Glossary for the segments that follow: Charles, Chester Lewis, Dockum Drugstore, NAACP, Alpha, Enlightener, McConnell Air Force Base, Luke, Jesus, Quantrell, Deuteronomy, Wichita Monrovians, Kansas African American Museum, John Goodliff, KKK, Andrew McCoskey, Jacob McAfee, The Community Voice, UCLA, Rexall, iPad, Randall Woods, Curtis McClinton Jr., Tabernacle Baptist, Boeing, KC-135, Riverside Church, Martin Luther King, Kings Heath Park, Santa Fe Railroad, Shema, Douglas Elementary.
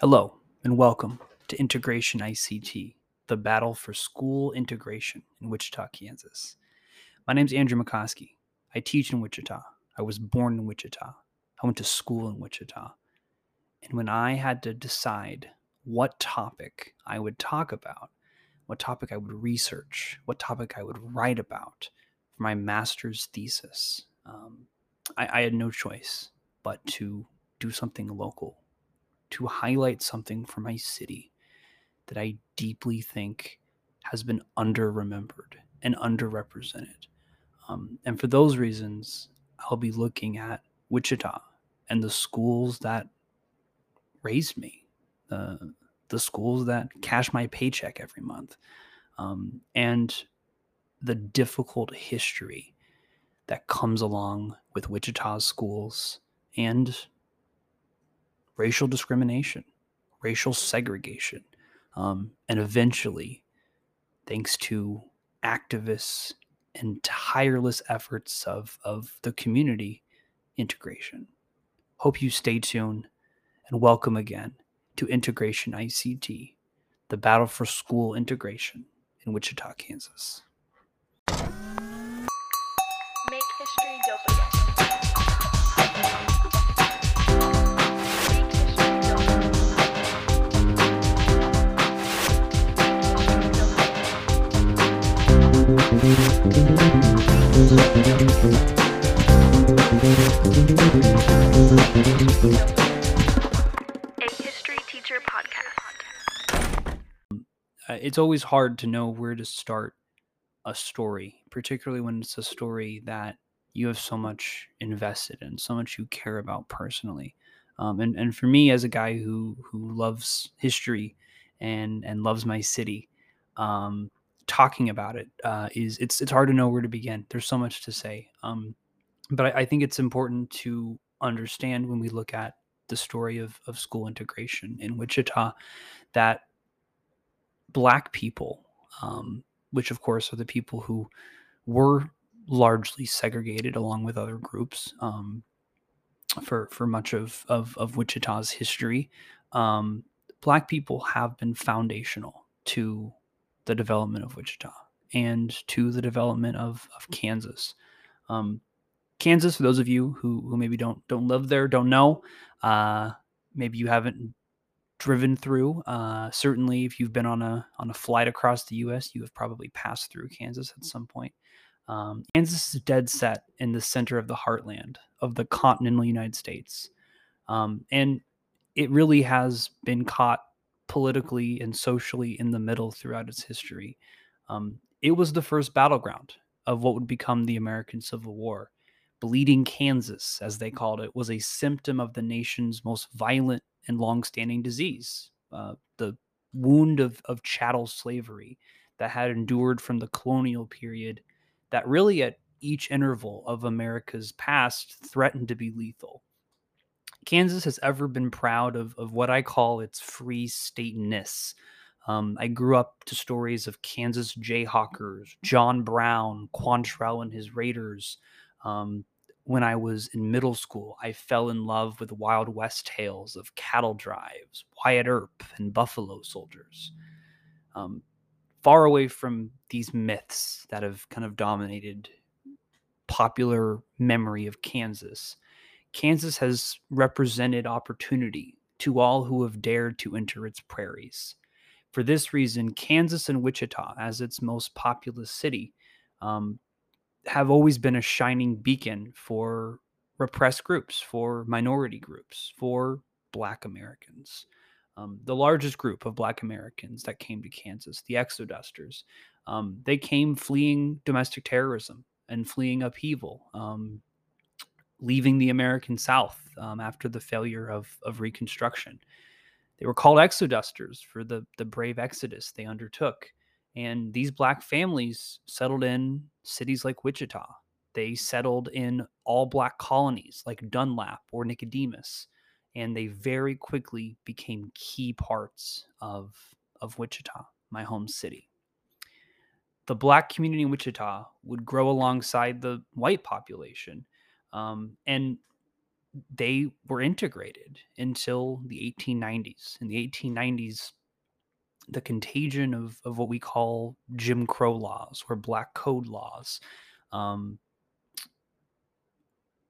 Hello and welcome to Integration ICT, the battle for school integration in Wichita, Kansas. My name is Andrew McCoskey. I teach in Wichita. I was born in Wichita. I went to school in Wichita. And when I had to decide what topic I would talk about, what topic I would research, what topic I would write about for my master's thesis, I had no choice but to do something local, to highlight something for my city that I deeply think has been underremembered and underrepresented. And for those reasons, I'll be looking at Wichita and the schools that raised me, the schools that cash my paycheck every month, and the difficult history that comes along with Wichita's schools and racial discrimination, racial segregation, and eventually, thanks to activists and tireless efforts of the community, integration. Hope you stay tuned and welcome again to Integration ICT, the battle for school integration in Wichita, Kansas. Make history dope again. A history teacher podcast. It's always hard to know where to start a story, particularly when it's a story that you have so much invested in, so much you care about personally. And for me, as a guy who loves history and loves my city, talking about it it's hard to know where to begin. There's so much to say, but I think it's important to understand when we look at the story of school integration in Wichita that Black people, which of course are the people who were largely segregated along with other groups for much of Wichita's history, Black people have been foundational to the development of Wichita and to the development of Kansas. Kansas, for those of you who maybe don't live there, don't know, maybe you haven't driven through. Certainly, if you've been on a flight across the U.S., you have probably passed through Kansas at some point. Kansas is dead set in the center of the heartland of the continental United States, and it really has been caught politically and socially in the middle throughout its history. It was the first battleground of what would become the American Civil War. Bleeding Kansas, as they called it, was a symptom of the nation's most violent and longstanding disease, the wound of chattel slavery that had endured from the colonial period that really at each interval of America's past threatened to be lethal. Kansas has ever been proud of what I call its free state-ness. I grew up to stories of Kansas Jayhawkers, John Brown, Quantrell and his Raiders. When I was in middle school, I fell in love with Wild West tales of cattle drives, Wyatt Earp, and buffalo soldiers. Far away from these myths that have kind of dominated popular memory of Kansas, Kansas has represented opportunity to all who have dared to enter its prairies. For this reason, Kansas and Wichita, as its most populous city, have always been a shining beacon for repressed groups, for minority groups, for Black Americans. The largest group of Black Americans that came to Kansas, the Exodusters, they came fleeing domestic terrorism and fleeing upheaval, leaving the American South after the failure of Reconstruction. They were called Exodusters for the brave exodus they undertook. And these Black families settled in cities like Wichita. They settled in all Black colonies like Dunlap or Nicodemus. And they very quickly became key parts of Wichita, my home city. The Black community in Wichita would grow alongside the white population. And they were integrated until the 1890s. In the 1890s, the contagion of what we call Jim Crow laws or Black Code laws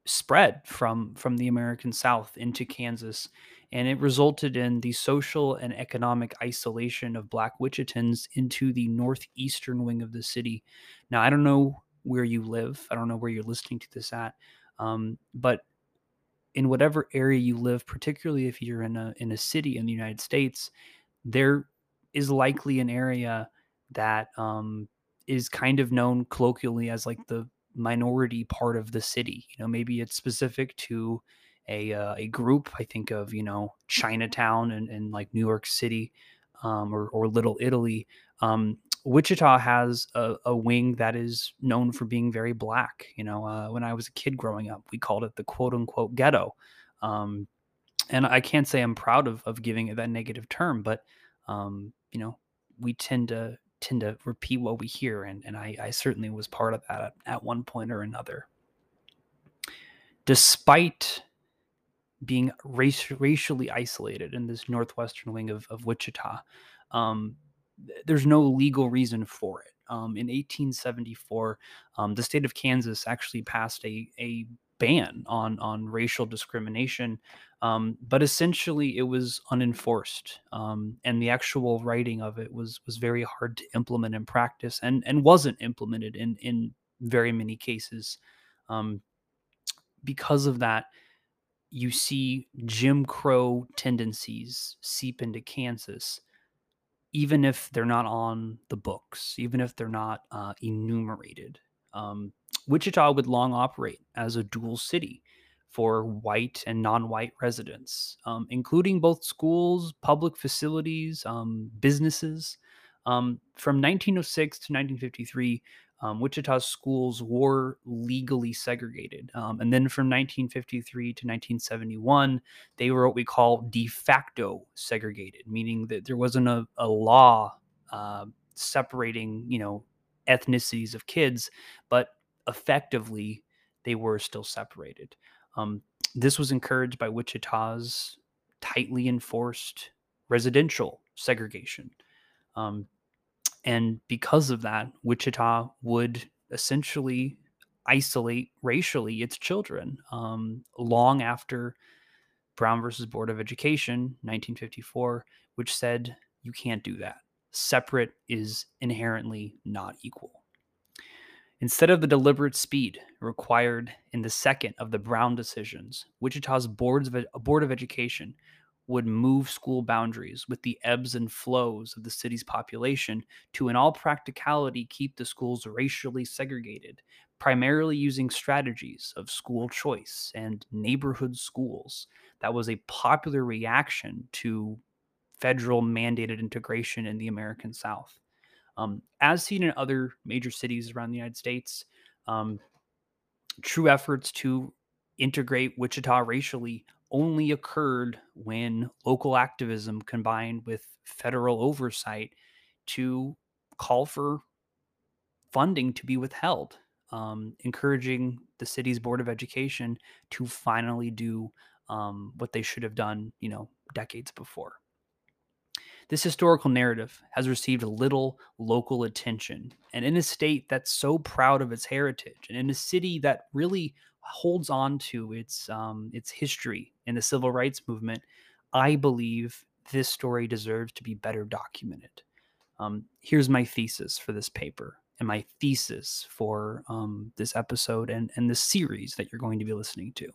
spread from the American South into Kansas, and it resulted in the social and economic isolation of Black Wichitans into the northeastern wing of the city. Now, I don't know where you live. I don't know where you're listening to this at, but in whatever area you live, particularly if you're in a city in the United States, there is likely an area that is kind of known colloquially as like the minority part of the city. You know, maybe it's specific to a group. I think of, you know, Chinatown and like New York City or Little Italy. Wichita has a wing that is known for being very Black. You know, when I was a kid growing up, we called it the quote unquote ghetto. And I can't say I'm proud of giving it that negative term, but you know, we tend to repeat what we hear. And I certainly was part of that at one point or another. Despite being racially isolated in this northwestern wing of Wichita, there's no legal reason for it. In 1874, the state of Kansas actually passed a ban on racial discrimination, but essentially it was unenforced, and the actual writing of it was very hard to implement in practice, and wasn't implemented in very many cases. Because of that, you see Jim Crow tendencies seep into Kansas, even if they're not on the books, even if they're not enumerated. Wichita would long operate as a dual city for white and non-white residents, including both schools, public facilities, businesses. From 1906 to 1953, Wichita's schools were legally segregated. And then from 1953 to 1971, they were what we call de facto segregated, meaning that there wasn't a law separating, you know, ethnicities of kids, but effectively, they were still separated. This was encouraged by Wichita's tightly enforced residential segregation. And because of that, Wichita would essentially isolate racially its children long after Brown versus Board of Education, 1954, which said, you can't do that. Separate is inherently not equal. Instead of the deliberate speed required in the second of the Brown decisions, Wichita's Board of Education would move school boundaries with the ebbs and flows of the city's population to, in all practicality, keep the schools racially segregated, primarily using strategies of school choice and neighborhood schools. That was a popular reaction to federal mandated integration in the American South. As seen in other major cities around the United States, true efforts to integrate Wichita racially only occurred when local activism combined with federal oversight to call for funding to be withheld, encouraging the city's Board of Education to finally do what they should have done, you know, decades before. This historical narrative has received little local attention, and in a state that's so proud of its heritage, and in a city that really holds on to its history in the civil rights movement, I believe this story deserves to be better documented. Here's my thesis for this paper, and my thesis for this episode and the series that you're going to be listening to.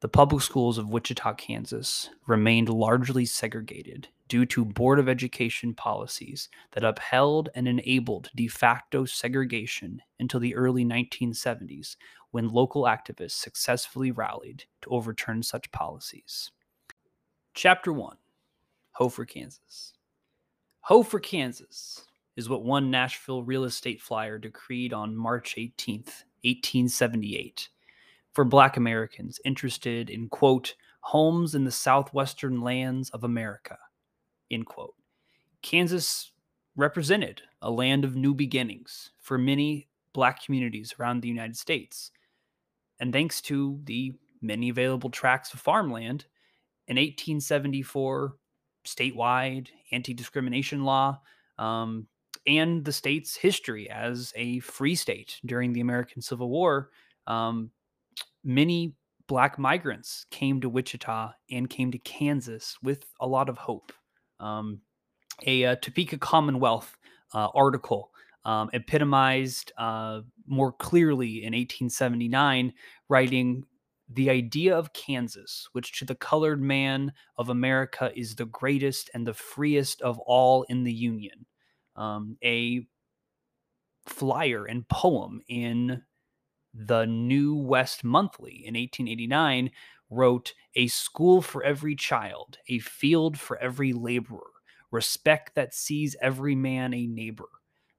The public schools of Wichita, Kansas remained largely segregated due to Board of Education policies that upheld and enabled de facto segregation until the early 1970s, when local activists successfully rallied to overturn such policies. Chapter 1, Hofer, Kansas. Hofer, Kansas is what one Nashville real estate flyer decreed on March 18, 1878. For Black Americans interested in, quote, homes in the southwestern lands of America, end quote. Kansas represented a land of new beginnings for many Black communities around the United States. And thanks to the many available tracts of farmland, in 1874 statewide anti-discrimination law, and the state's history as a free state during the American Civil War, many Black migrants came to Wichita and came to Kansas with a lot of hope. A Topeka Commonwealth article epitomized more clearly in 1879, writing, "The idea of Kansas, which to the colored man of America is the greatest and the freest of all in the Union." A flyer and poem in the New West Monthly in 1889 wrote, "A school for every child, a field for every laborer, respect that sees every man a neighbor,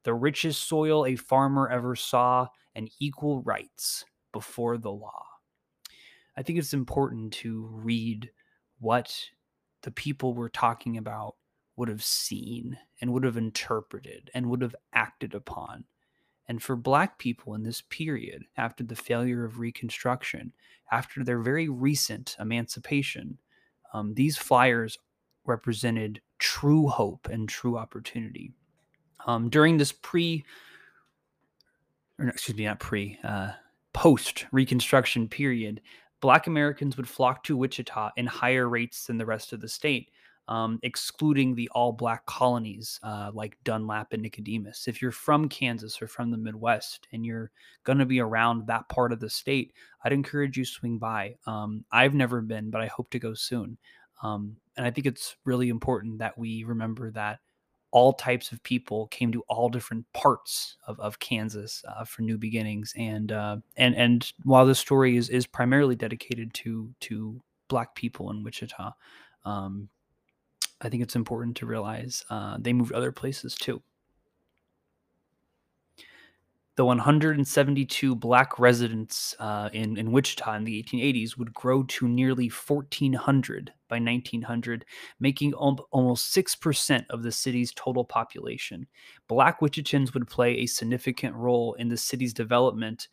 the richest soil a farmer ever saw, and equal rights before the law." I think it's important to read what the people we're talking about would have seen and would have interpreted and would have acted upon. And for Black people in this period, after the failure of Reconstruction, after their very recent emancipation, these flyers represented true hope and true opportunity. During this post-Reconstruction period, Black Americans would flock to Wichita in higher rates than the rest of the state, excluding the all-Black colonies like Dunlap and Nicodemus. If you're from Kansas or from the Midwest and you're going to be around that part of the state, I'd encourage you to swing by. I've never been, but I hope to go soon. And I think it's really important that we remember that all types of people came to all different parts of Kansas for new beginnings. And while this story is primarily dedicated to Black people in Wichita, I think it's important to realize they moved other places too. The 172 Black residents in Wichita in the 1880s would grow to nearly 1,400 by 1900, making almost 6% of the city's total population. Black Wichitans would play a significant role in the city's development.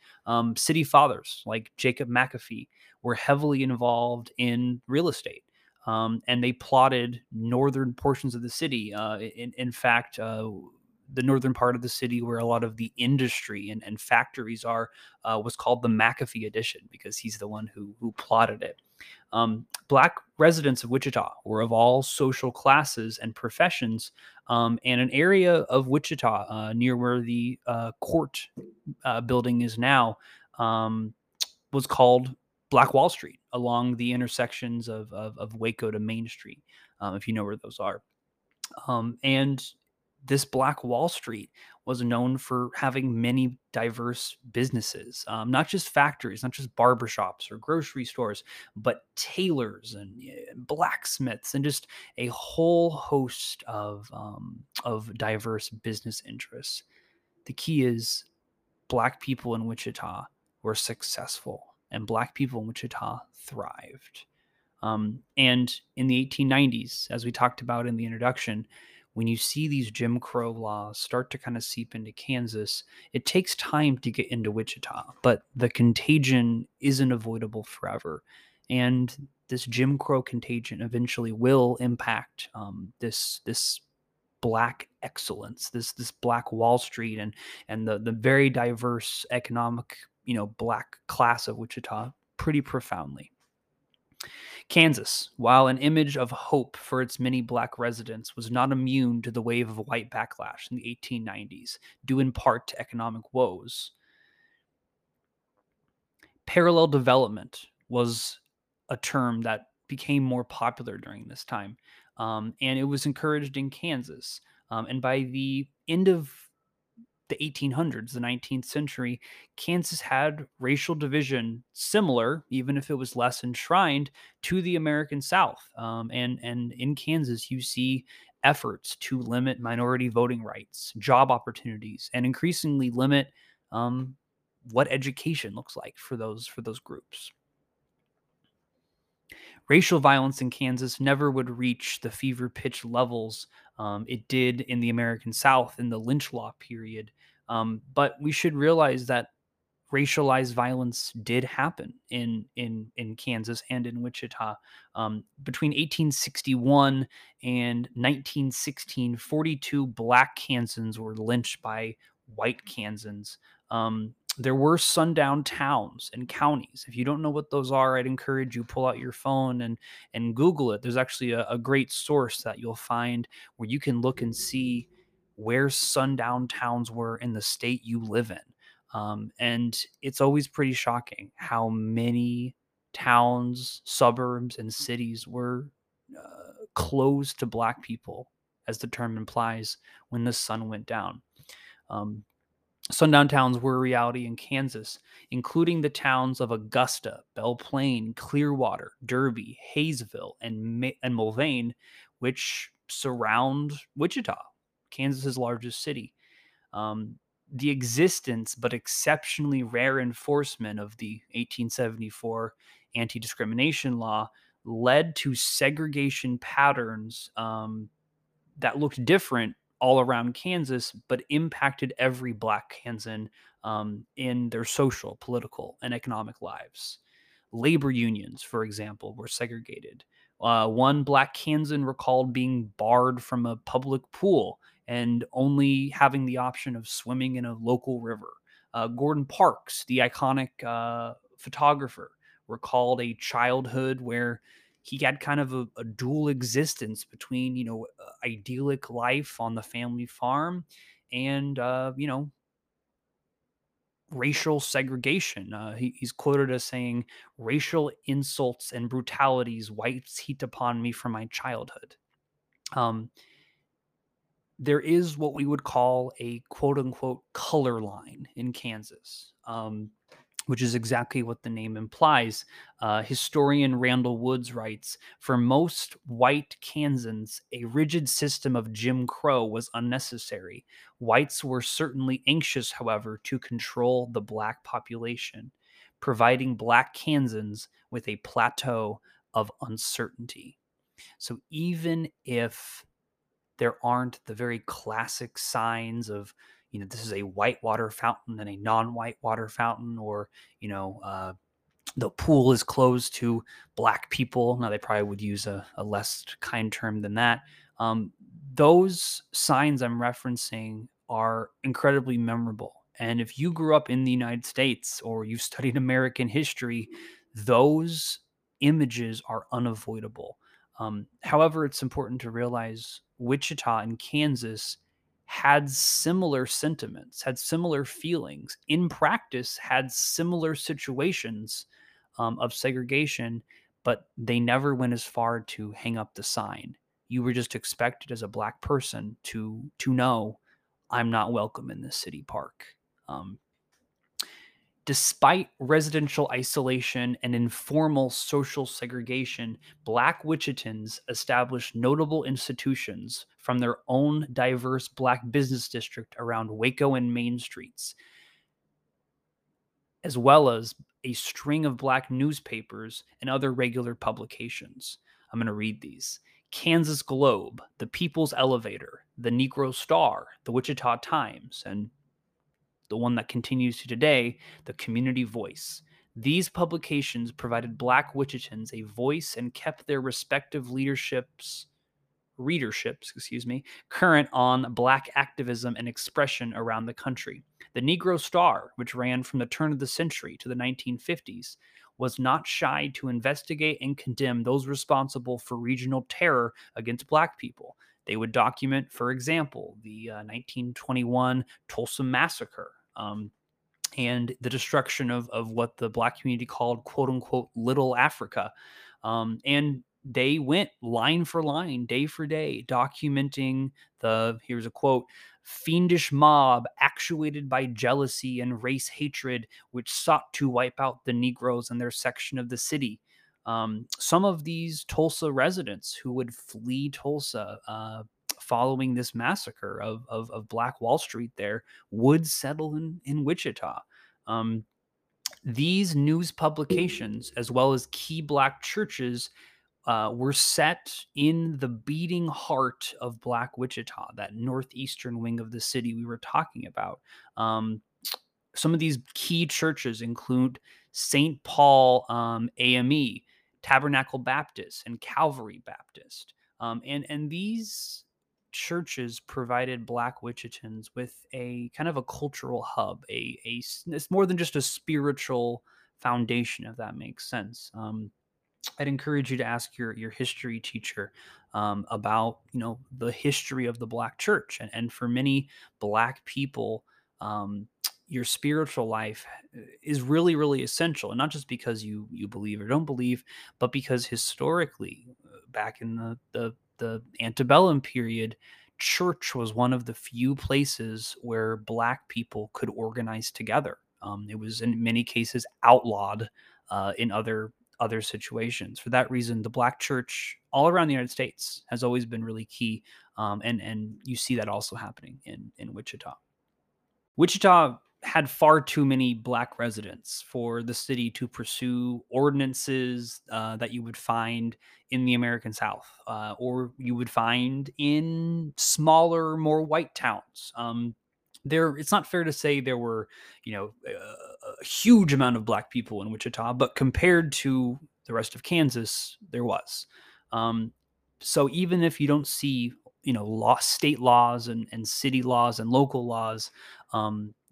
City fathers like Jacob McAfee were heavily involved in real estate, and they plotted northern portions of the city. In fact, the northern part of the city where a lot of the industry and factories are was called the McAfee Addition because he's the one who plotted it. Black residents of Wichita were of all social classes and professions, and an area of Wichita near where the court building is now was called Black Wall Street, along the intersections of Waco to Main Street, if you know where those are. And this Black Wall Street was known for having many diverse businesses, not just factories, not just barbershops or grocery stores, but tailors and blacksmiths and just a whole host of diverse business interests. The key is Black people in Wichita were successful and Black people in Wichita thrived. And in the 1890s, as we talked about in the introduction, when you see these Jim Crow laws start to kind of seep into Kansas, it takes time to get into Wichita, but the contagion isn't avoidable forever. And this Jim Crow contagion eventually will impact this Black excellence, this Black Wall Street and the very diverse economic, Black class of Wichita pretty profoundly. Kansas, while an image of hope for its many Black residents, was not immune to the wave of white backlash in the 1890s, due in part to economic woes. Parallel development was a term that became more popular during this time, and it was encouraged in Kansas. And by the end of the 1800s, the 19th century, Kansas had racial division similar, even if it was less enshrined, to the American South. And in Kansas, you see efforts to limit minority voting rights, job opportunities, and increasingly limit what education looks like for those groups. Racial violence in Kansas never would reach the fever pitch levels it did in the American South in the lynch law period. But we should realize that racialized violence did happen in Kansas and in Wichita. Between 1861 and 1916, 42 Black Kansans were lynched by white Kansans. There were sundown towns and counties. If you don't know what those are, I'd encourage you pull out your phone and Google it. There's actually a great source that you'll find where you can look and see where sundown towns were in the state you live in. And it's always pretty shocking how many towns, suburbs, and cities were closed to Black people, as the term implies, when the sun went down. Sundown towns were a reality in Kansas, including the towns of Augusta, Belle Plaine, Clearwater, Derby, Hayesville, and Mulvane, which surround Wichita, Kansas's largest city. The existence but exceptionally rare enforcement of the 1874 anti-discrimination law led to segregation patterns that looked different all around Kansas, but impacted every Black Kansan in their social, political, and economic lives. Labor unions, for example, were segregated. One Black Kansan recalled being barred from a public pool and only having the option of swimming in a local river. Gordon Parks, the iconic photographer, recalled a childhood where he had kind of a dual existence between, idyllic life on the family farm and, racial segregation. He's quoted as saying, "Racial insults and brutalities wipes heat upon me from my childhood." There is what we would call a quote unquote color line in Kansas, which is exactly what the name implies. Historian Randall Woods writes, "For most white Kansans, a rigid system of Jim Crow was unnecessary. Whites were certainly anxious, however, to control the Black population, providing Black Kansans with a plateau of uncertainty." So even if there aren't the very classic signs of, this is a white water fountain and a non-white water fountain, or, the pool is closed to Black people. Now, they probably would use a less kind term than that. Those signs I'm referencing are incredibly memorable. And if you grew up in the United States or you've studied American history, those images are unavoidable. However, it's important to realize Wichita and Kansas had similar sentiments, had similar feelings, in practice had similar situations of segregation, but they never went as far to hang up the sign. You were just expected as a Black person to know, I'm not welcome in this city park. Despite residential isolation and informal social segregation, Black Wichitans established notable institutions from their own diverse Black business district around Waco and Main Streets, as well as a string of Black newspapers and other regular publications. I'm going to read these. Kansas Globe, The People's Elevator, The Negro Star, The Wichita Times, and the one that continues to today, The Community Voice. These publications provided Black Wichitans a voice and kept their respective readerships, current on Black activism and expression around the country. The Negro Star, which ran from the turn of the century to the 1950s, was not shy to investigate and condemn those responsible for regional terror against Black people. They would document, for example, the 1921 Tulsa massacre and the destruction of what the Black community called, quote unquote, Little Africa. And they went line for line, day for day, documenting the, here's a quote, "fiendish mob actuated by jealousy and race hatred, which sought to wipe out the Negroes and their section of the city." Some of these Tulsa residents who would flee Tulsa following this massacre of Black Wall Street there would settle in Wichita. These news publications, as well as key Black churches, were set in the beating heart of Black Wichita, that northeastern wing of the city we were talking about. Some of these key churches include St. Paul AME, Tabernacle Baptist, and Calvary Baptist. And these churches provided Black Wichitans with a kind of a cultural hub. It's more than just a spiritual foundation, if that makes sense. I'd encourage you to ask your history teacher about, the history of the Black church. And for many Black people, your spiritual life is really, really essential. And not just because you believe or don't believe, but because historically, back in the antebellum period, church was one of the few places where Black people could organize together. It was in many cases outlawed in other situations. For that reason, the Black church all around the United States has always been really key. And you see that also happening in Wichita. Wichita had far too many Black residents for the city to pursue ordinances that you would find in the American South, or you would find in smaller, more white towns. It's not fair to say there were, a huge amount of Black people in Wichita, but compared to the rest of Kansas, there was. So even if you don't see, state laws and city laws and local laws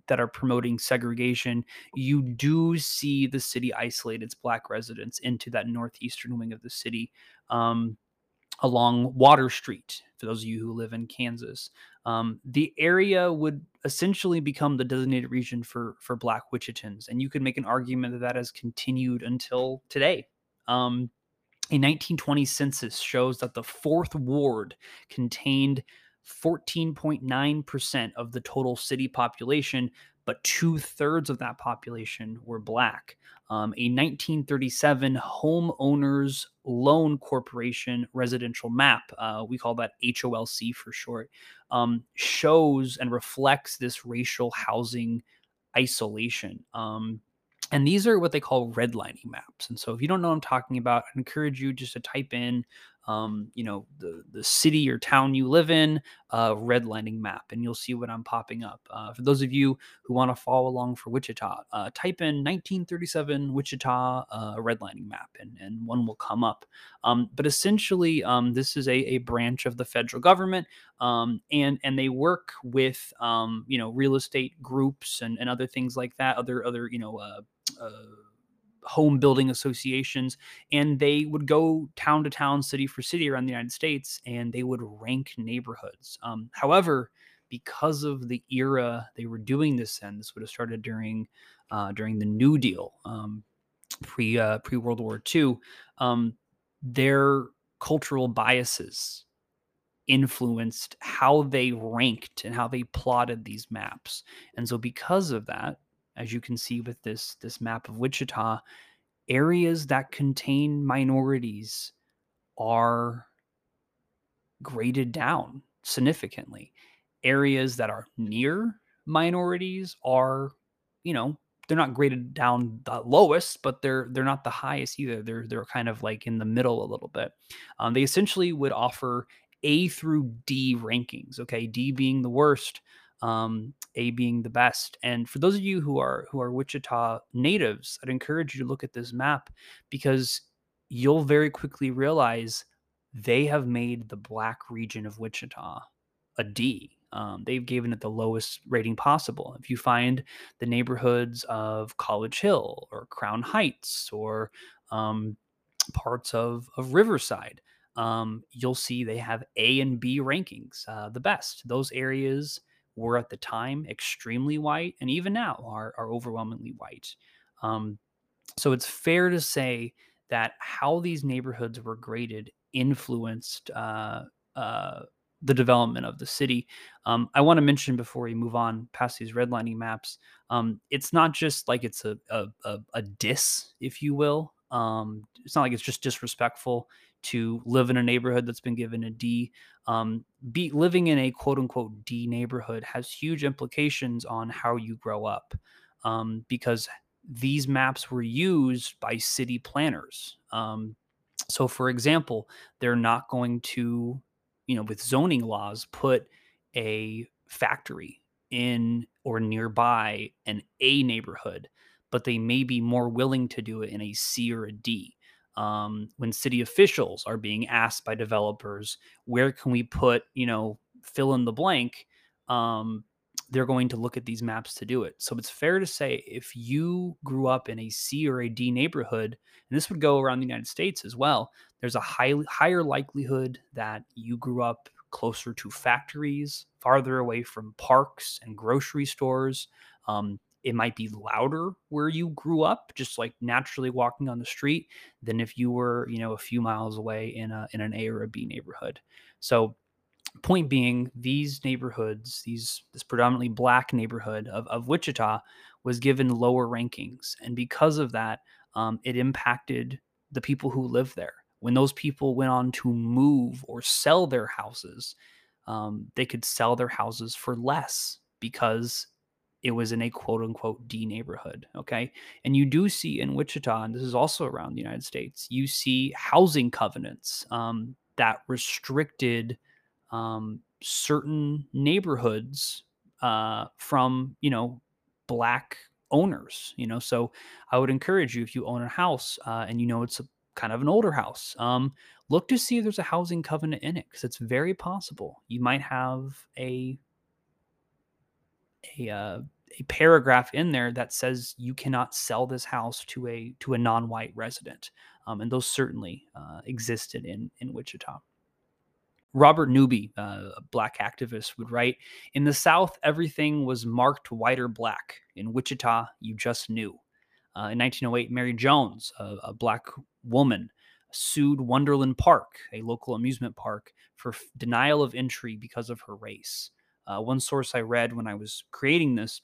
that are promoting segregation, you do see the city isolate its Black residents into that northeastern wing of the city along Water Street, for those of you who live in Kansas. The area would essentially become the designated region for Black Wichitans, and you could make an argument that has continued until today. A 1920 census shows that the 4th Ward contained 14.9% of the total city population, but 2/3 of that population were Black. A 1937 Homeowners Loan Corporation residential map, we call that HOLC for short, shows and reflects this racial housing isolation. And these are what they call redlining maps. And so if you don't know what I'm talking about, I encourage you just to type in the city or town you live in, redlining map, and you'll see what I'm popping up. For those of you who want to follow along for Wichita, type in 1937 Wichita redlining map, and one will come up. But essentially, this is a branch of the federal government, and they work with real estate groups and other things like that, other home building associations, and they would go town to town, city for city around the United States, and they would rank neighborhoods. However, because of the era they were doing this in, this would have started during the New Deal, pre World War II, their cultural biases influenced how they ranked and how they plotted these maps. And so because of that, as you can see with this map of Wichita, areas that contain minorities are graded down significantly. Areas that are near minorities are, they're not graded down the lowest, but they're not the highest either. They're kind of like in the middle a little bit. They essentially would offer A through D rankings. Okay, D being the worst, A being the best. And for those of you who are Wichita natives, I'd encourage you to look at this map, because you'll very quickly realize they have made the Black region of Wichita a D. They've given it the lowest rating possible. If you find the neighborhoods of College Hill or Crown Heights or parts of Riverside, you'll see they have A and B rankings, the best. Those areas were at the time extremely white, and even now are overwhelmingly white. So it's fair to say that how these neighborhoods were graded influenced the development of the city. I want to mention, before we move on past these redlining maps, it's not just like it's a diss, if you will. It's not like it's just disrespectful to live in a neighborhood that's been given a D. Living in a quote-unquote D neighborhood has huge implications on how you grow up, because these maps were used by city planners. So, for example, they're not going to, with zoning laws, put a factory in or nearby an A neighborhood, but they may be more willing to do it in a C or a D. When city officials are being asked by developers, where can we put, fill in the blank, they're going to look at these maps to do it. So it's fair to say if you grew up in a C or a D neighborhood, and this would go around the United States as well, there's a higher likelihood that you grew up closer to factories, farther away from parks and grocery stores. It might be louder where you grew up, just like naturally walking on the street, than if you were, a few miles away in an A or a B neighborhood. So point being, these neighborhoods, this predominantly Black neighborhood of Wichita was given lower rankings. And because of that, it impacted the people who lived there. When those people went on to move or sell their houses, they could sell their houses for less because it was in a quote-unquote D neighborhood, okay? And you do see in Wichita, and this is also around the United States, you see housing covenants that restricted certain neighborhoods from, Black owners, So I would encourage you, if you own a house and it's a kind of an older house, look to see if there's a housing covenant in it, because it's very possible. You might have a paragraph in there that says you cannot sell this house to a non-white resident. And those certainly existed in Wichita. Robert Newby, a Black activist, would write, "In the South, everything was marked white or black. In Wichita, you just knew." In 1908, Mary Jones, a Black woman, sued Wonderland Park, a local amusement park, for denial of entry because of her race. One source I read when I was creating this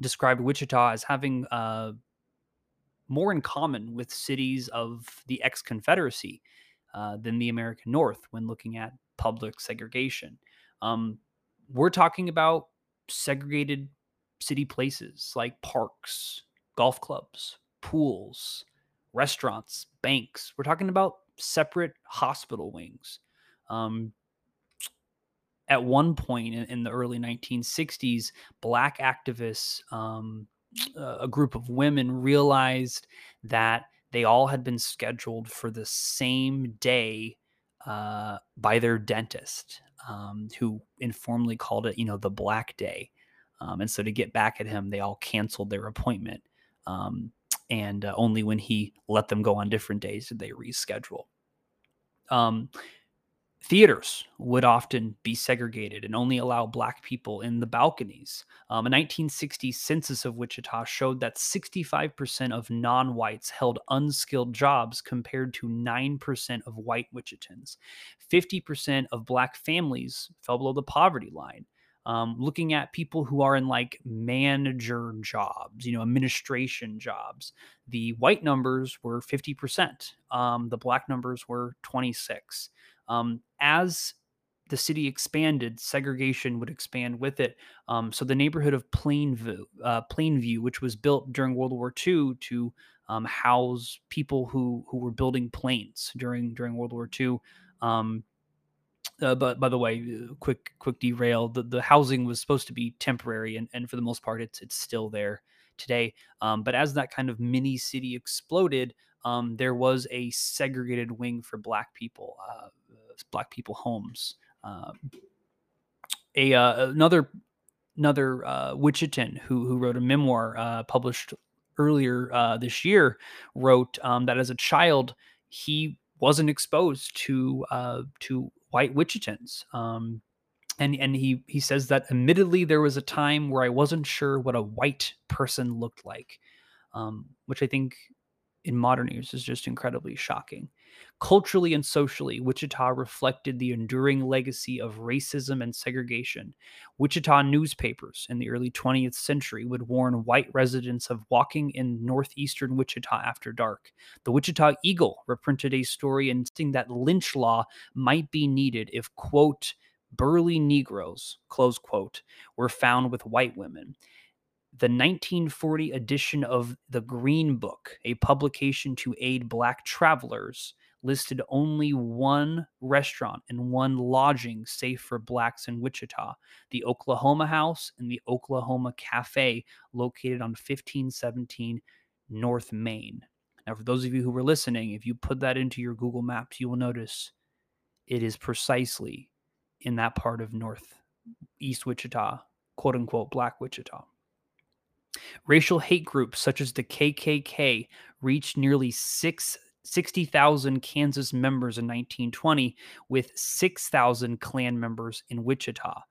described Wichita as having more in common with cities of the ex-Confederacy than the American North when looking at public segregation. We're talking about segregated city places like parks, golf clubs, pools, restaurants, banks. We're talking about separate hospital wings. At one point in the early 1960s, Black activists, a group of women, realized that they all had been scheduled for the same day by their dentist, who informally called it, the Black Day. And so to get back at him, they all canceled their appointment. And only when he let them go on different days did they reschedule. Theaters would often be segregated and only allow Black people in the balconies. A 1960 census of Wichita showed that 65% of non-whites held unskilled jobs compared to 9% of white Wichitans. 50% of Black families fell below the poverty line. Looking at people who are in manager jobs, administration jobs, the white numbers were 50%. The Black numbers were 26%. As the city expanded, segregation would expand with it. So the neighborhood of Plainview, which was built during World War II to house people who were building planes during World War II. But by the way, quick derail, the housing was supposed to be temporary, and for the most part, it's still there today. But as that kind of mini city exploded, there was a segregated wing for Black people homes. Another Wichitan who wrote a memoir published earlier this year wrote that as a child he wasn't exposed to white Wichitans, and he says that admittedly there was a time where I wasn't sure what a white person looked like, which I think in modern years is just incredibly shocking. Culturally and socially, Wichita reflected the enduring legacy of racism and segregation. Wichita newspapers in the early 20th century would warn white residents of walking in northeastern Wichita after dark. The Wichita Eagle reprinted a story insisting that lynch law might be needed if, quote, burly Negroes, close quote, were found with white women. The 1940 edition of The Green Book, a publication to aid Black travelers, listed only one restaurant and one lodging safe for blacks in Wichita, the Oklahoma House and the Oklahoma Cafe, located on 1517 North Main. Now, for those of you who were listening, if you put that into your Google Maps, you will notice it is precisely in that part of Northeast Wichita, quote unquote, Black Wichita. Racial hate groups such as the KKK reached nearly 60,000 Kansas members in 1920, with 6,000 Klan members in Wichita.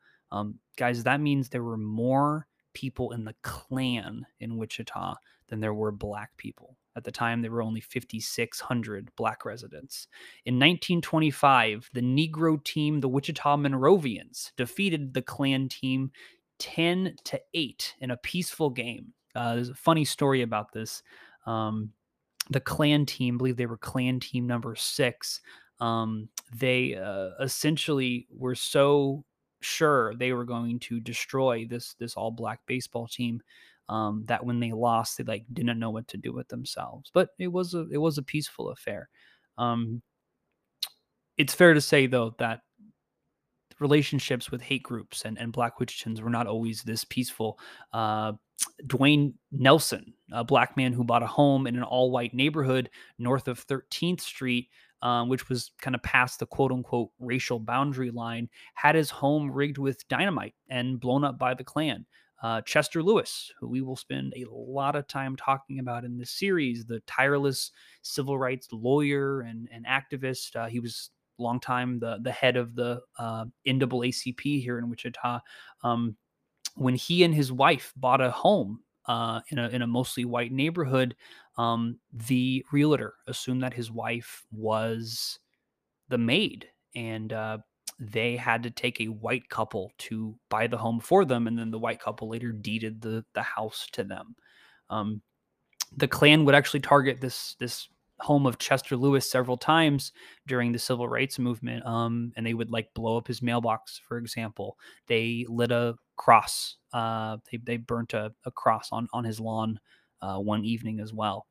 Guys, that means there were more people in the Klan in Wichita than there were black people. At the time, there were only 5,600 black residents. In 1925, the Negro team, the Wichita Monrovians, defeated the Klan team 10-8 in a peaceful game. There's a funny story about this. The Klan team, I believe they were Klan team number 6, they essentially were so sure they were going to destroy this all-black baseball team that when they lost, they like didn't know what to do with themselves. But it was a peaceful affair. It's fair to say, though, that relationships with hate groups and black Wichitans were not always this peaceful. Dwayne Nelson, a black man who bought a home in an all-white neighborhood north of 13th Street, which was kind of past the quote-unquote racial boundary line, had his home rigged with dynamite and blown up by the Klan. Chester Lewis, who we will spend a lot of time talking about in this series, the tireless civil rights lawyer and activist, he was long time the head of the NAACP here in Wichita. When he and his wife bought a home in a mostly white neighborhood, the realtor assumed that his wife was the maid, and they had to take a white couple to buy the home for them, and then the white couple later deeded the house to them. The Klan would actually target this home of Chester Lewis several times during the civil rights movement, and they would like blow up his mailbox, for example. They lit a cross. They burnt a cross on his lawn one evening as well.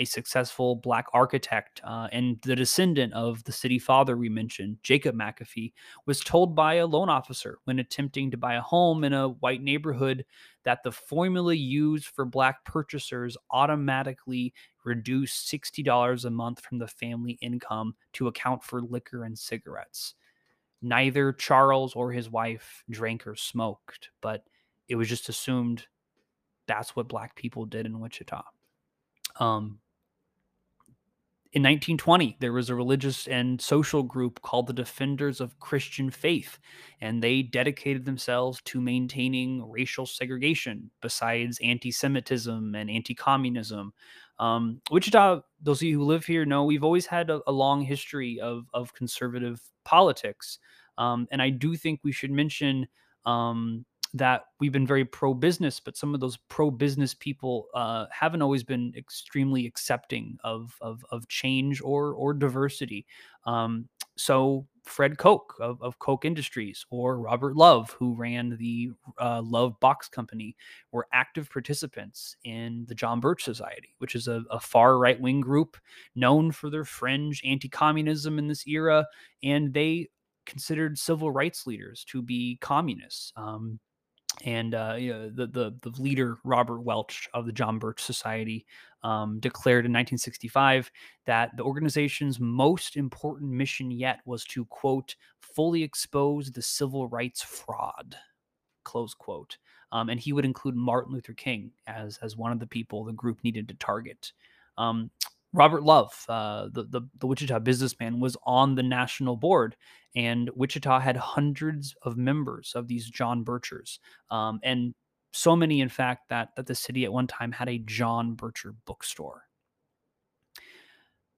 A successful black architect and the descendant of the city father we mentioned, Jacob McAfee, was told by a loan officer when attempting to buy a home in a white neighborhood that the formula used for black purchasers automatically reduced $60 a month from the family income to account for liquor and cigarettes. Neither Charles or his wife drank or smoked, but it was just assumed that's what black people did in Wichita. In 1920, there was a religious and social group called the Defenders of Christian Faith, and they dedicated themselves to maintaining racial segregation, besides anti-Semitism and anti-communism. Wichita, those of you who live here know, we've always had a long history of conservative politics, and I do think we should mention that we've been very pro-business, but some of those pro-business people haven't always been extremely accepting of change or diversity. So Fred Koch of Koch Industries, or Robert Love, who ran the Love Box Company, were active participants in the John Birch Society, which is a far right-wing group known for their fringe anti-communism in this era, and they considered civil rights leaders to be communists. The leader, Robert Welch, of the John Birch Society, declared in 1965 that the organization's most important mission yet was to, quote, fully expose the civil rights fraud, close quote. And he would include Martin Luther King as one of the people the group needed to target. Robert Love, the Wichita businessman, was on the national board, and Wichita had hundreds of members of these John Birchers, and so many, in fact, that the city at one time had a John Bircher bookstore.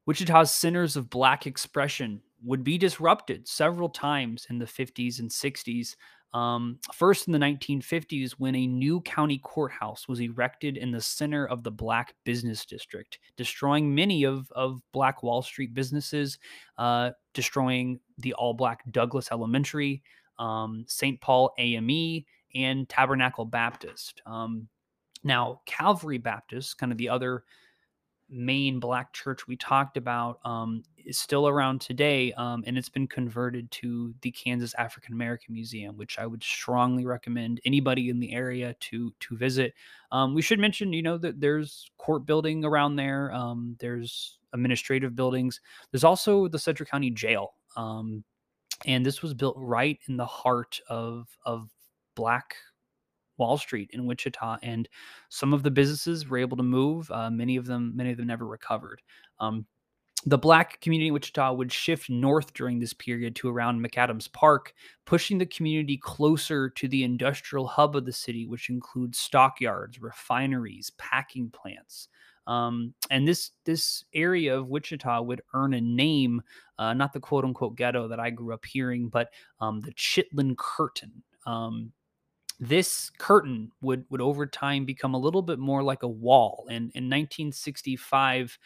Wichita's centers of black expression would be disrupted several times in the 50s and 60s. First in the 1950s, when a new county courthouse was erected in the center of the black business district, destroying many of Black Wall Street businesses, destroying the all-black Douglas Elementary, St. Paul AME, and Tabernacle Baptist. Now, Calvary Baptist, kind of the other main black church we talked about, is still around today, and it's been converted to the Kansas African American Museum, which I would strongly recommend anybody in the area to visit. We should mention, you know, that there's court building around there. There's administrative buildings. There's also the Sedgwick County Jail. And this was built right in the heart of Black Wall Street in Wichita, and some of the businesses were able to move. Many of them never recovered. The Black community in Wichita would shift north during this period to around McAdams Park, pushing the community closer to the industrial hub of the city, which includes stockyards, refineries, packing plants. And this area of Wichita would earn a name, not the quote unquote ghetto that I grew up hearing, but the Chitlin Curtain. This curtain would over time become a little bit more like a wall. And in 1965,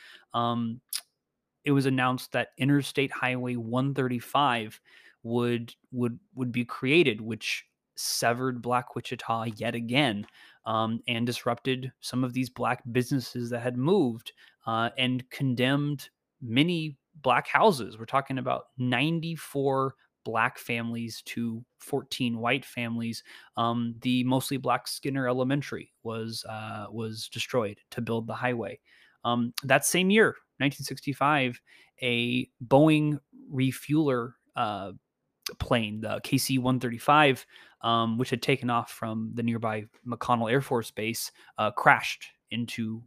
it was announced that Interstate Highway 135 would be created, which severed Black Wichita yet again, and disrupted some of these Black businesses that had moved, and condemned many Black houses. We're talking about 94 Black families to 14 white families. The mostly Black Skinner Elementary was destroyed to build the highway. That same year, 1965, a Boeing refueler plane, the KC-135, which had taken off from the nearby McConnell Air Force Base, crashed into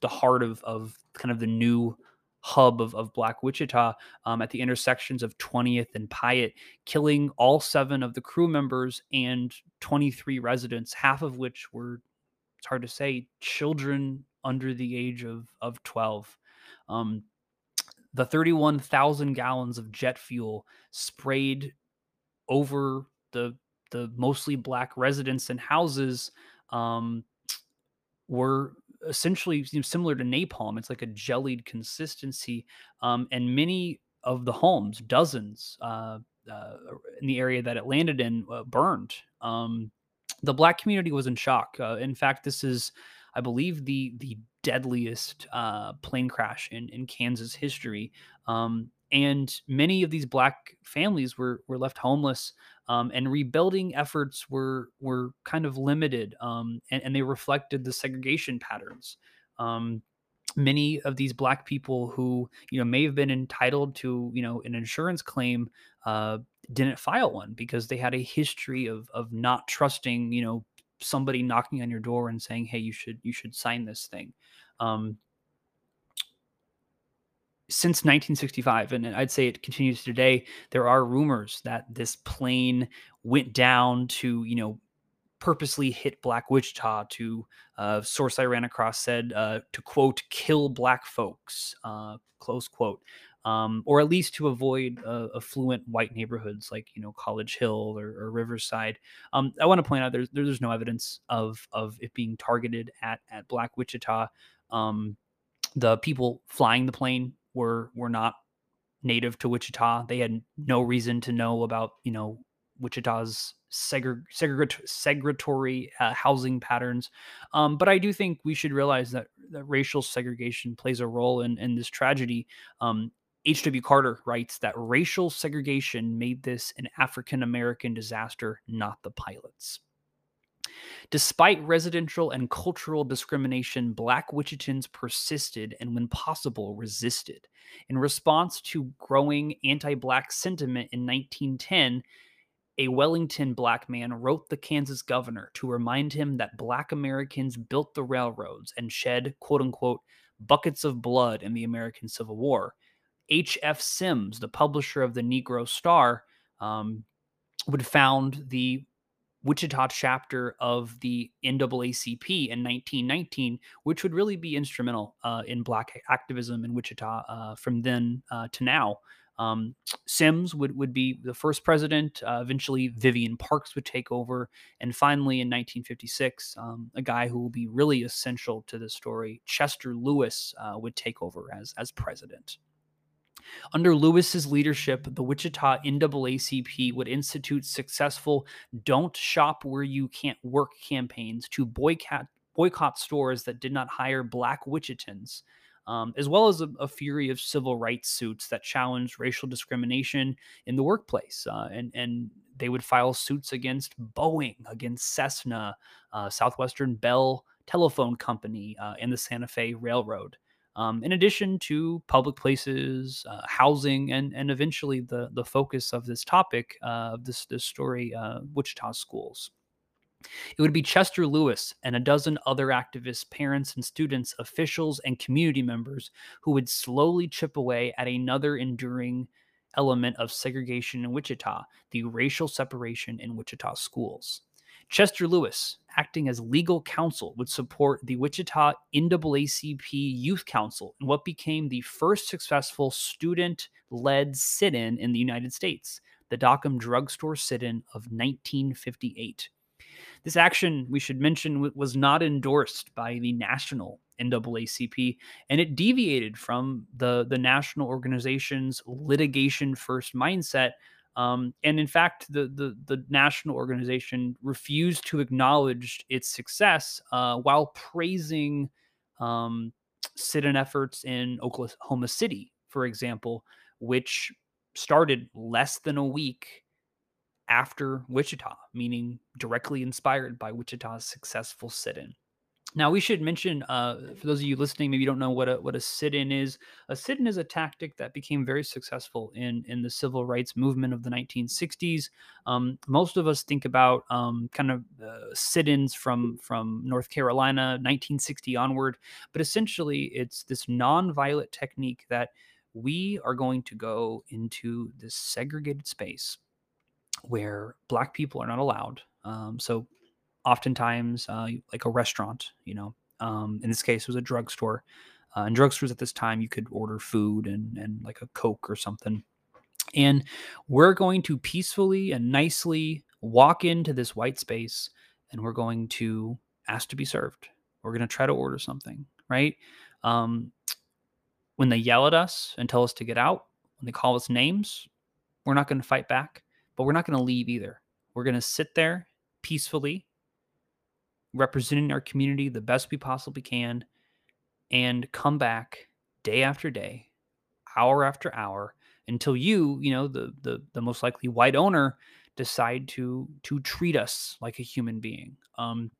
the heart of kind of the new hub of Black Wichita, at the intersections of 20th and Piatt, killing all 7 of the crew members and 23 residents, half of which were, it's hard to say, children under the age of 12. The 31,000 gallons of jet fuel sprayed over the mostly Black residents and houses, were essentially similar to napalm. It's like a jellied consistency. And many of the homes, dozens in the area that it landed in, burned. The Black community was in shock. In fact, this is, I believe, the deadliest plane crash in Kansas history. And many of these Black families were left homeless, and rebuilding efforts were kind of limited, and they reflected the segregation patterns. Many of these Black people who, may have been entitled to, an insurance claim, didn't file one because they had a history of not trusting, somebody knocking on your door and saying, "Hey, you should sign this thing." Since 1965, and I'd say it continues today, there are rumors that this plane went down to, purposely hit Black Wichita to, source I ran across said, to quote, "kill Black folks," close quote. Or at least to avoid affluent white neighborhoods like, College Hill or Riverside. I want to point out there's no evidence of it being targeted at Black Wichita. The people flying the plane were not native to Wichita. They had no reason to know about, Wichita's segregatory housing patterns. But I do think we should realize that racial segregation plays a role in this tragedy. H.W. Carter writes that racial segregation made this an African-American disaster, not the pilots. Despite residential and cultural discrimination, Black Wichitans persisted and, when possible, resisted. In response to growing anti-Black sentiment in 1910, a Wellington Black man wrote the Kansas governor to remind him that Black Americans built the railroads and shed, quote-unquote, buckets of blood in the American Civil War. H.F. Sims, the publisher of The Negro Star, would found the Wichita chapter of the NAACP in 1919, which would really be instrumental in Black activism in Wichita from then to now. Sims would be the first president. Eventually, Vivian Parks would take over. And finally, in 1956, a guy who will be really essential to this story, Chester Lewis, would take over as president. Under Lewis's leadership, the Wichita NAACP would institute successful "Don't Shop Where You Can't Work" campaigns to boycott stores that did not hire Black Wichitans. as well as a fury of civil rights suits that challenged racial discrimination in the workplace. And they would file suits against Boeing, against Cessna, Southwestern Bell Telephone Company, and the Santa Fe Railroad, in addition to public places, housing, and eventually the focus of this topic, of this story, Wichita schools. It would be Chester Lewis and a dozen other activists, parents and students, officials and community members who would slowly chip away at another enduring element of segregation in Wichita, the racial separation in Wichita schools. Chester Lewis, acting as legal counsel, would support the Wichita NAACP Youth Council in what became the first successful student-led sit-in in the United States, the Dockum Drugstore sit-in of 1958. This action, we should mention, was not endorsed by the national NAACP, and it deviated from the national organization's litigation-first mindset. And in fact, the national organization refused to acknowledge its success while praising sit-in efforts in Oklahoma City, for example, which started less than a week after Wichita, meaning directly inspired by Wichita's successful sit-in. Now, we should mention, for those of you listening, maybe you don't know what a sit-in is. A sit-in is a tactic that became very successful in the civil rights movement of the 1960s. Most of us think about sit-ins from North Carolina, 1960 onward. But essentially, it's this nonviolent technique that we are going to go into this segregated space where Black people are not allowed. So oftentimes, like a restaurant, in this case, it was a drugstore. And drugstores at this time, you could order food and like a Coke or something. And we're going to peacefully and nicely walk into this white space, and we're going to ask to be served. We're going to try to order something, right? When they yell at us and tell us to get out, when they call us names, we're not going to fight back. But we're not going to leave either. We're going to sit there peacefully, representing our community the best we possibly can, and come back day after day, hour after hour, until the most likely white owner decide to treat us like a human being. And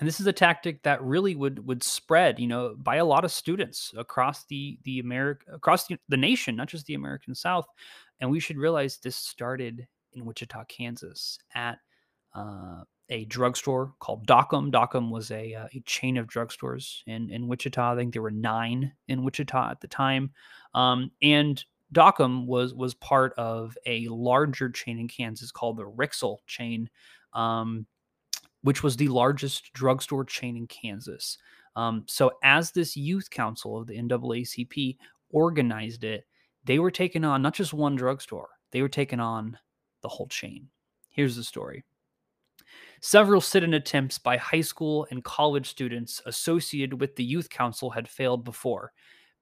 this is a tactic that really would spread, by a lot of students across the nation, not just the American South. And we should realize this started in Wichita, Kansas, at a drugstore called Dockum. Dockum was a chain of drugstores in Wichita. I think there were 9 in Wichita at the time. And Dockum was part of a larger chain in Kansas called the Rexall chain, which was the largest drugstore chain in Kansas. So as this youth council of the NAACP organized it, they were taking on not just one drugstore. They were taking on the whole chain. Here's the story. Several sit-in attempts by high school and college students associated with the youth council had failed before.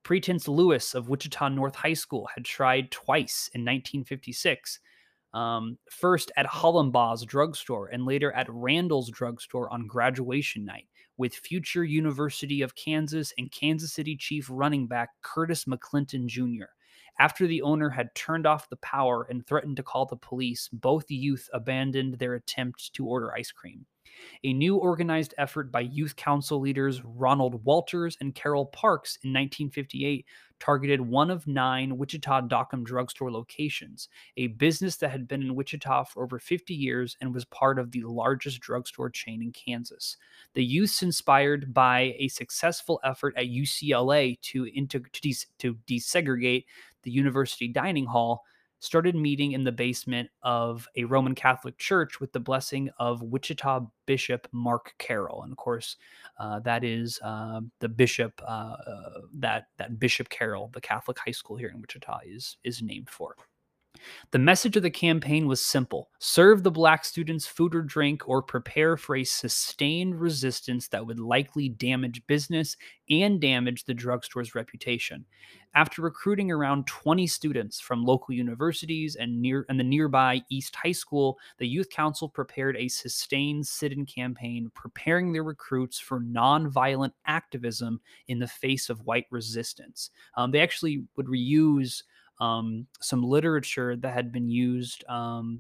Pretense Lewis of Wichita North High School had tried twice in 1956, first at Hollenbaugh's drugstore and later at Randall's drugstore on graduation night, with future University of Kansas and Kansas City Chief running back Curtis McClinton Jr. After the owner had turned off the power and threatened to call the police, both youth abandoned their attempt to order ice cream. A new organized effort by youth council leaders Ronald Walters and Carol Parks in 1958 targeted one of 9 Wichita Dockum drugstore locations, a business that had been in Wichita for over 50 years and was part of the largest drugstore chain in Kansas. The youths, inspired by a successful effort at UCLA to desegregate the university dining hall, started meeting in the basement of a Roman Catholic church with the blessing of Wichita Bishop Mark Carroll. And of course, that is the bishop that Bishop Carroll, the Catholic high school here in Wichita, is named for. The message of the campaign was simple: serve the Black students food or drink, or prepare for a sustained resistance that would likely damage business and damage the drugstore's reputation. after recruiting around 20 students from local universities and the nearby East High School, the Youth Council prepared a sustained sit-in campaign preparing their recruits for nonviolent activism in the face of white resistance. They actually would reuse some literature that had been used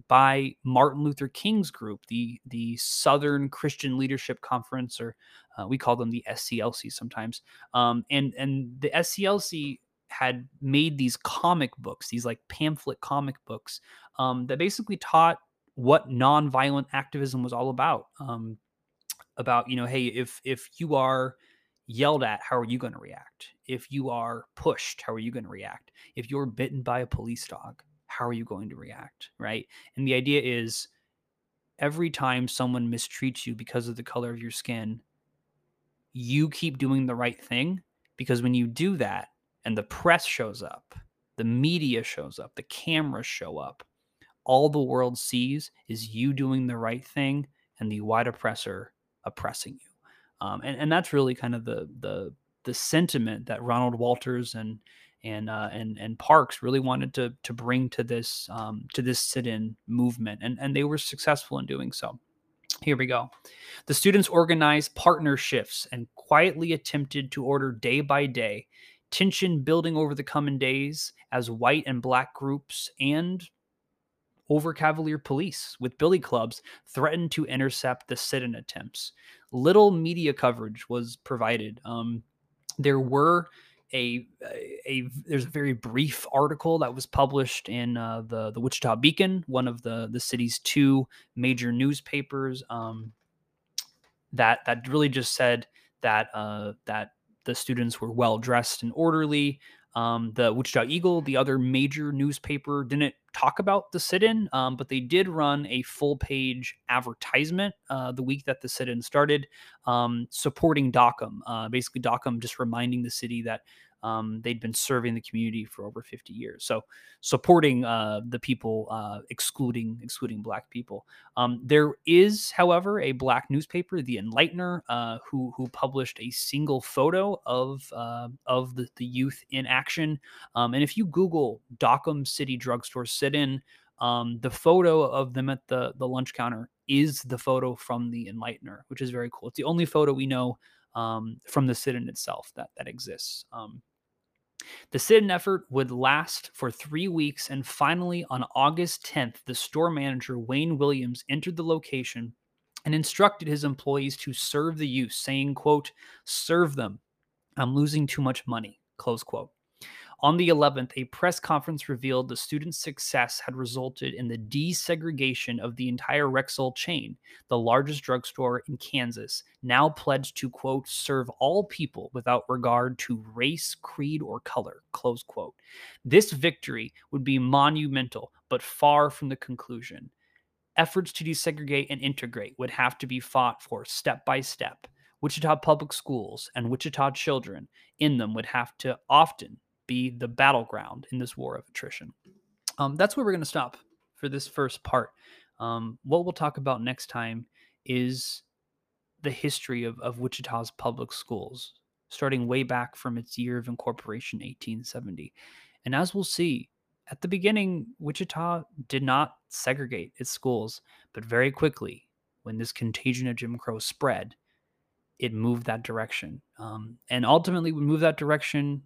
by Martin Luther King's group, the Southern Christian Leadership Conference, or we call them the SCLC sometimes. And the SCLC had made these comic books, these like pamphlet comic books that basically taught what nonviolent activism was all about. About, you know, hey, if you are yelled at, how are you going to react? If you are pushed, how are you going to react? If you're bitten by a police dog, how are you going to react, right? And the idea is every time someone mistreats you because of the color of your skin, you keep doing the right thing, because when you do that and the press shows up, the media shows up, the cameras show up, all the world sees is you doing the right thing and the white oppressor oppressing you. And that's really kind of the sentiment that Ronald Walters and Parks really wanted to bring to this sit-in movement, and they were successful in doing so. Here we go. The students organized partner shifts and quietly attempted to order day by day, tension building over the coming days as white and black groups and over Cavalier police with billy clubs threatened to intercept the sit-in attempts. Little media coverage was provided. There were there's a very brief article that was published in the Wichita Beacon, one of the city's two major newspapers, that really just said that the students were well dressed and orderly. The Wichita Eagle, the other major newspaper, didn't talk about the sit-in, but they did run a full-page advertisement the week that the sit-in started, supporting Dockum. Basically, Dockum just reminding the city that they'd been serving the community for over 50 years. So supporting the people, excluding black people. There is, however, a black newspaper, The Enlightener, who published a single photo of the youth in action. And if you Google Dockum City Drugstore sit-in, the photo of them at the lunch counter is the photo from The Enlightener, which is very cool. It's the only photo we know from the sit-in itself that exists. The sit-in effort would last for 3 weeks, and finally, on August 10th, the store manager, Wayne Williams, entered the location and instructed his employees to serve the youth, saying, quote, "Serve them. I'm losing too much money," close quote. On the 11th, a press conference revealed the students' success had resulted in the desegregation of the entire Rexall chain, the largest drugstore in Kansas, now pledged to, quote, "serve all people without regard to race, creed, or color," close quote. This victory would be monumental, but far from the conclusion. Efforts to desegregate and integrate would have to be fought for step by step. Wichita public schools and Wichita children in them would have to often be the battleground in this war of attrition. That's where we're going to stop for this first part. What we'll talk about next time is the history of Wichita's public schools, starting way back from its year of incorporation, 1870. And as we'll see, at the beginning, Wichita did not segregate its schools, but very quickly, when this contagion of Jim Crow spread, it moved that direction. And ultimately would move that direction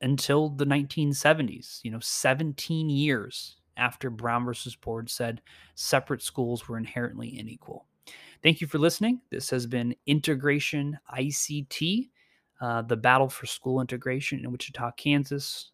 until the 1970s, 17 years after Brown versus Board said separate schools were inherently unequal. Thank you for listening. This has been Integration ICT, the battle for school integration in Wichita, Kansas.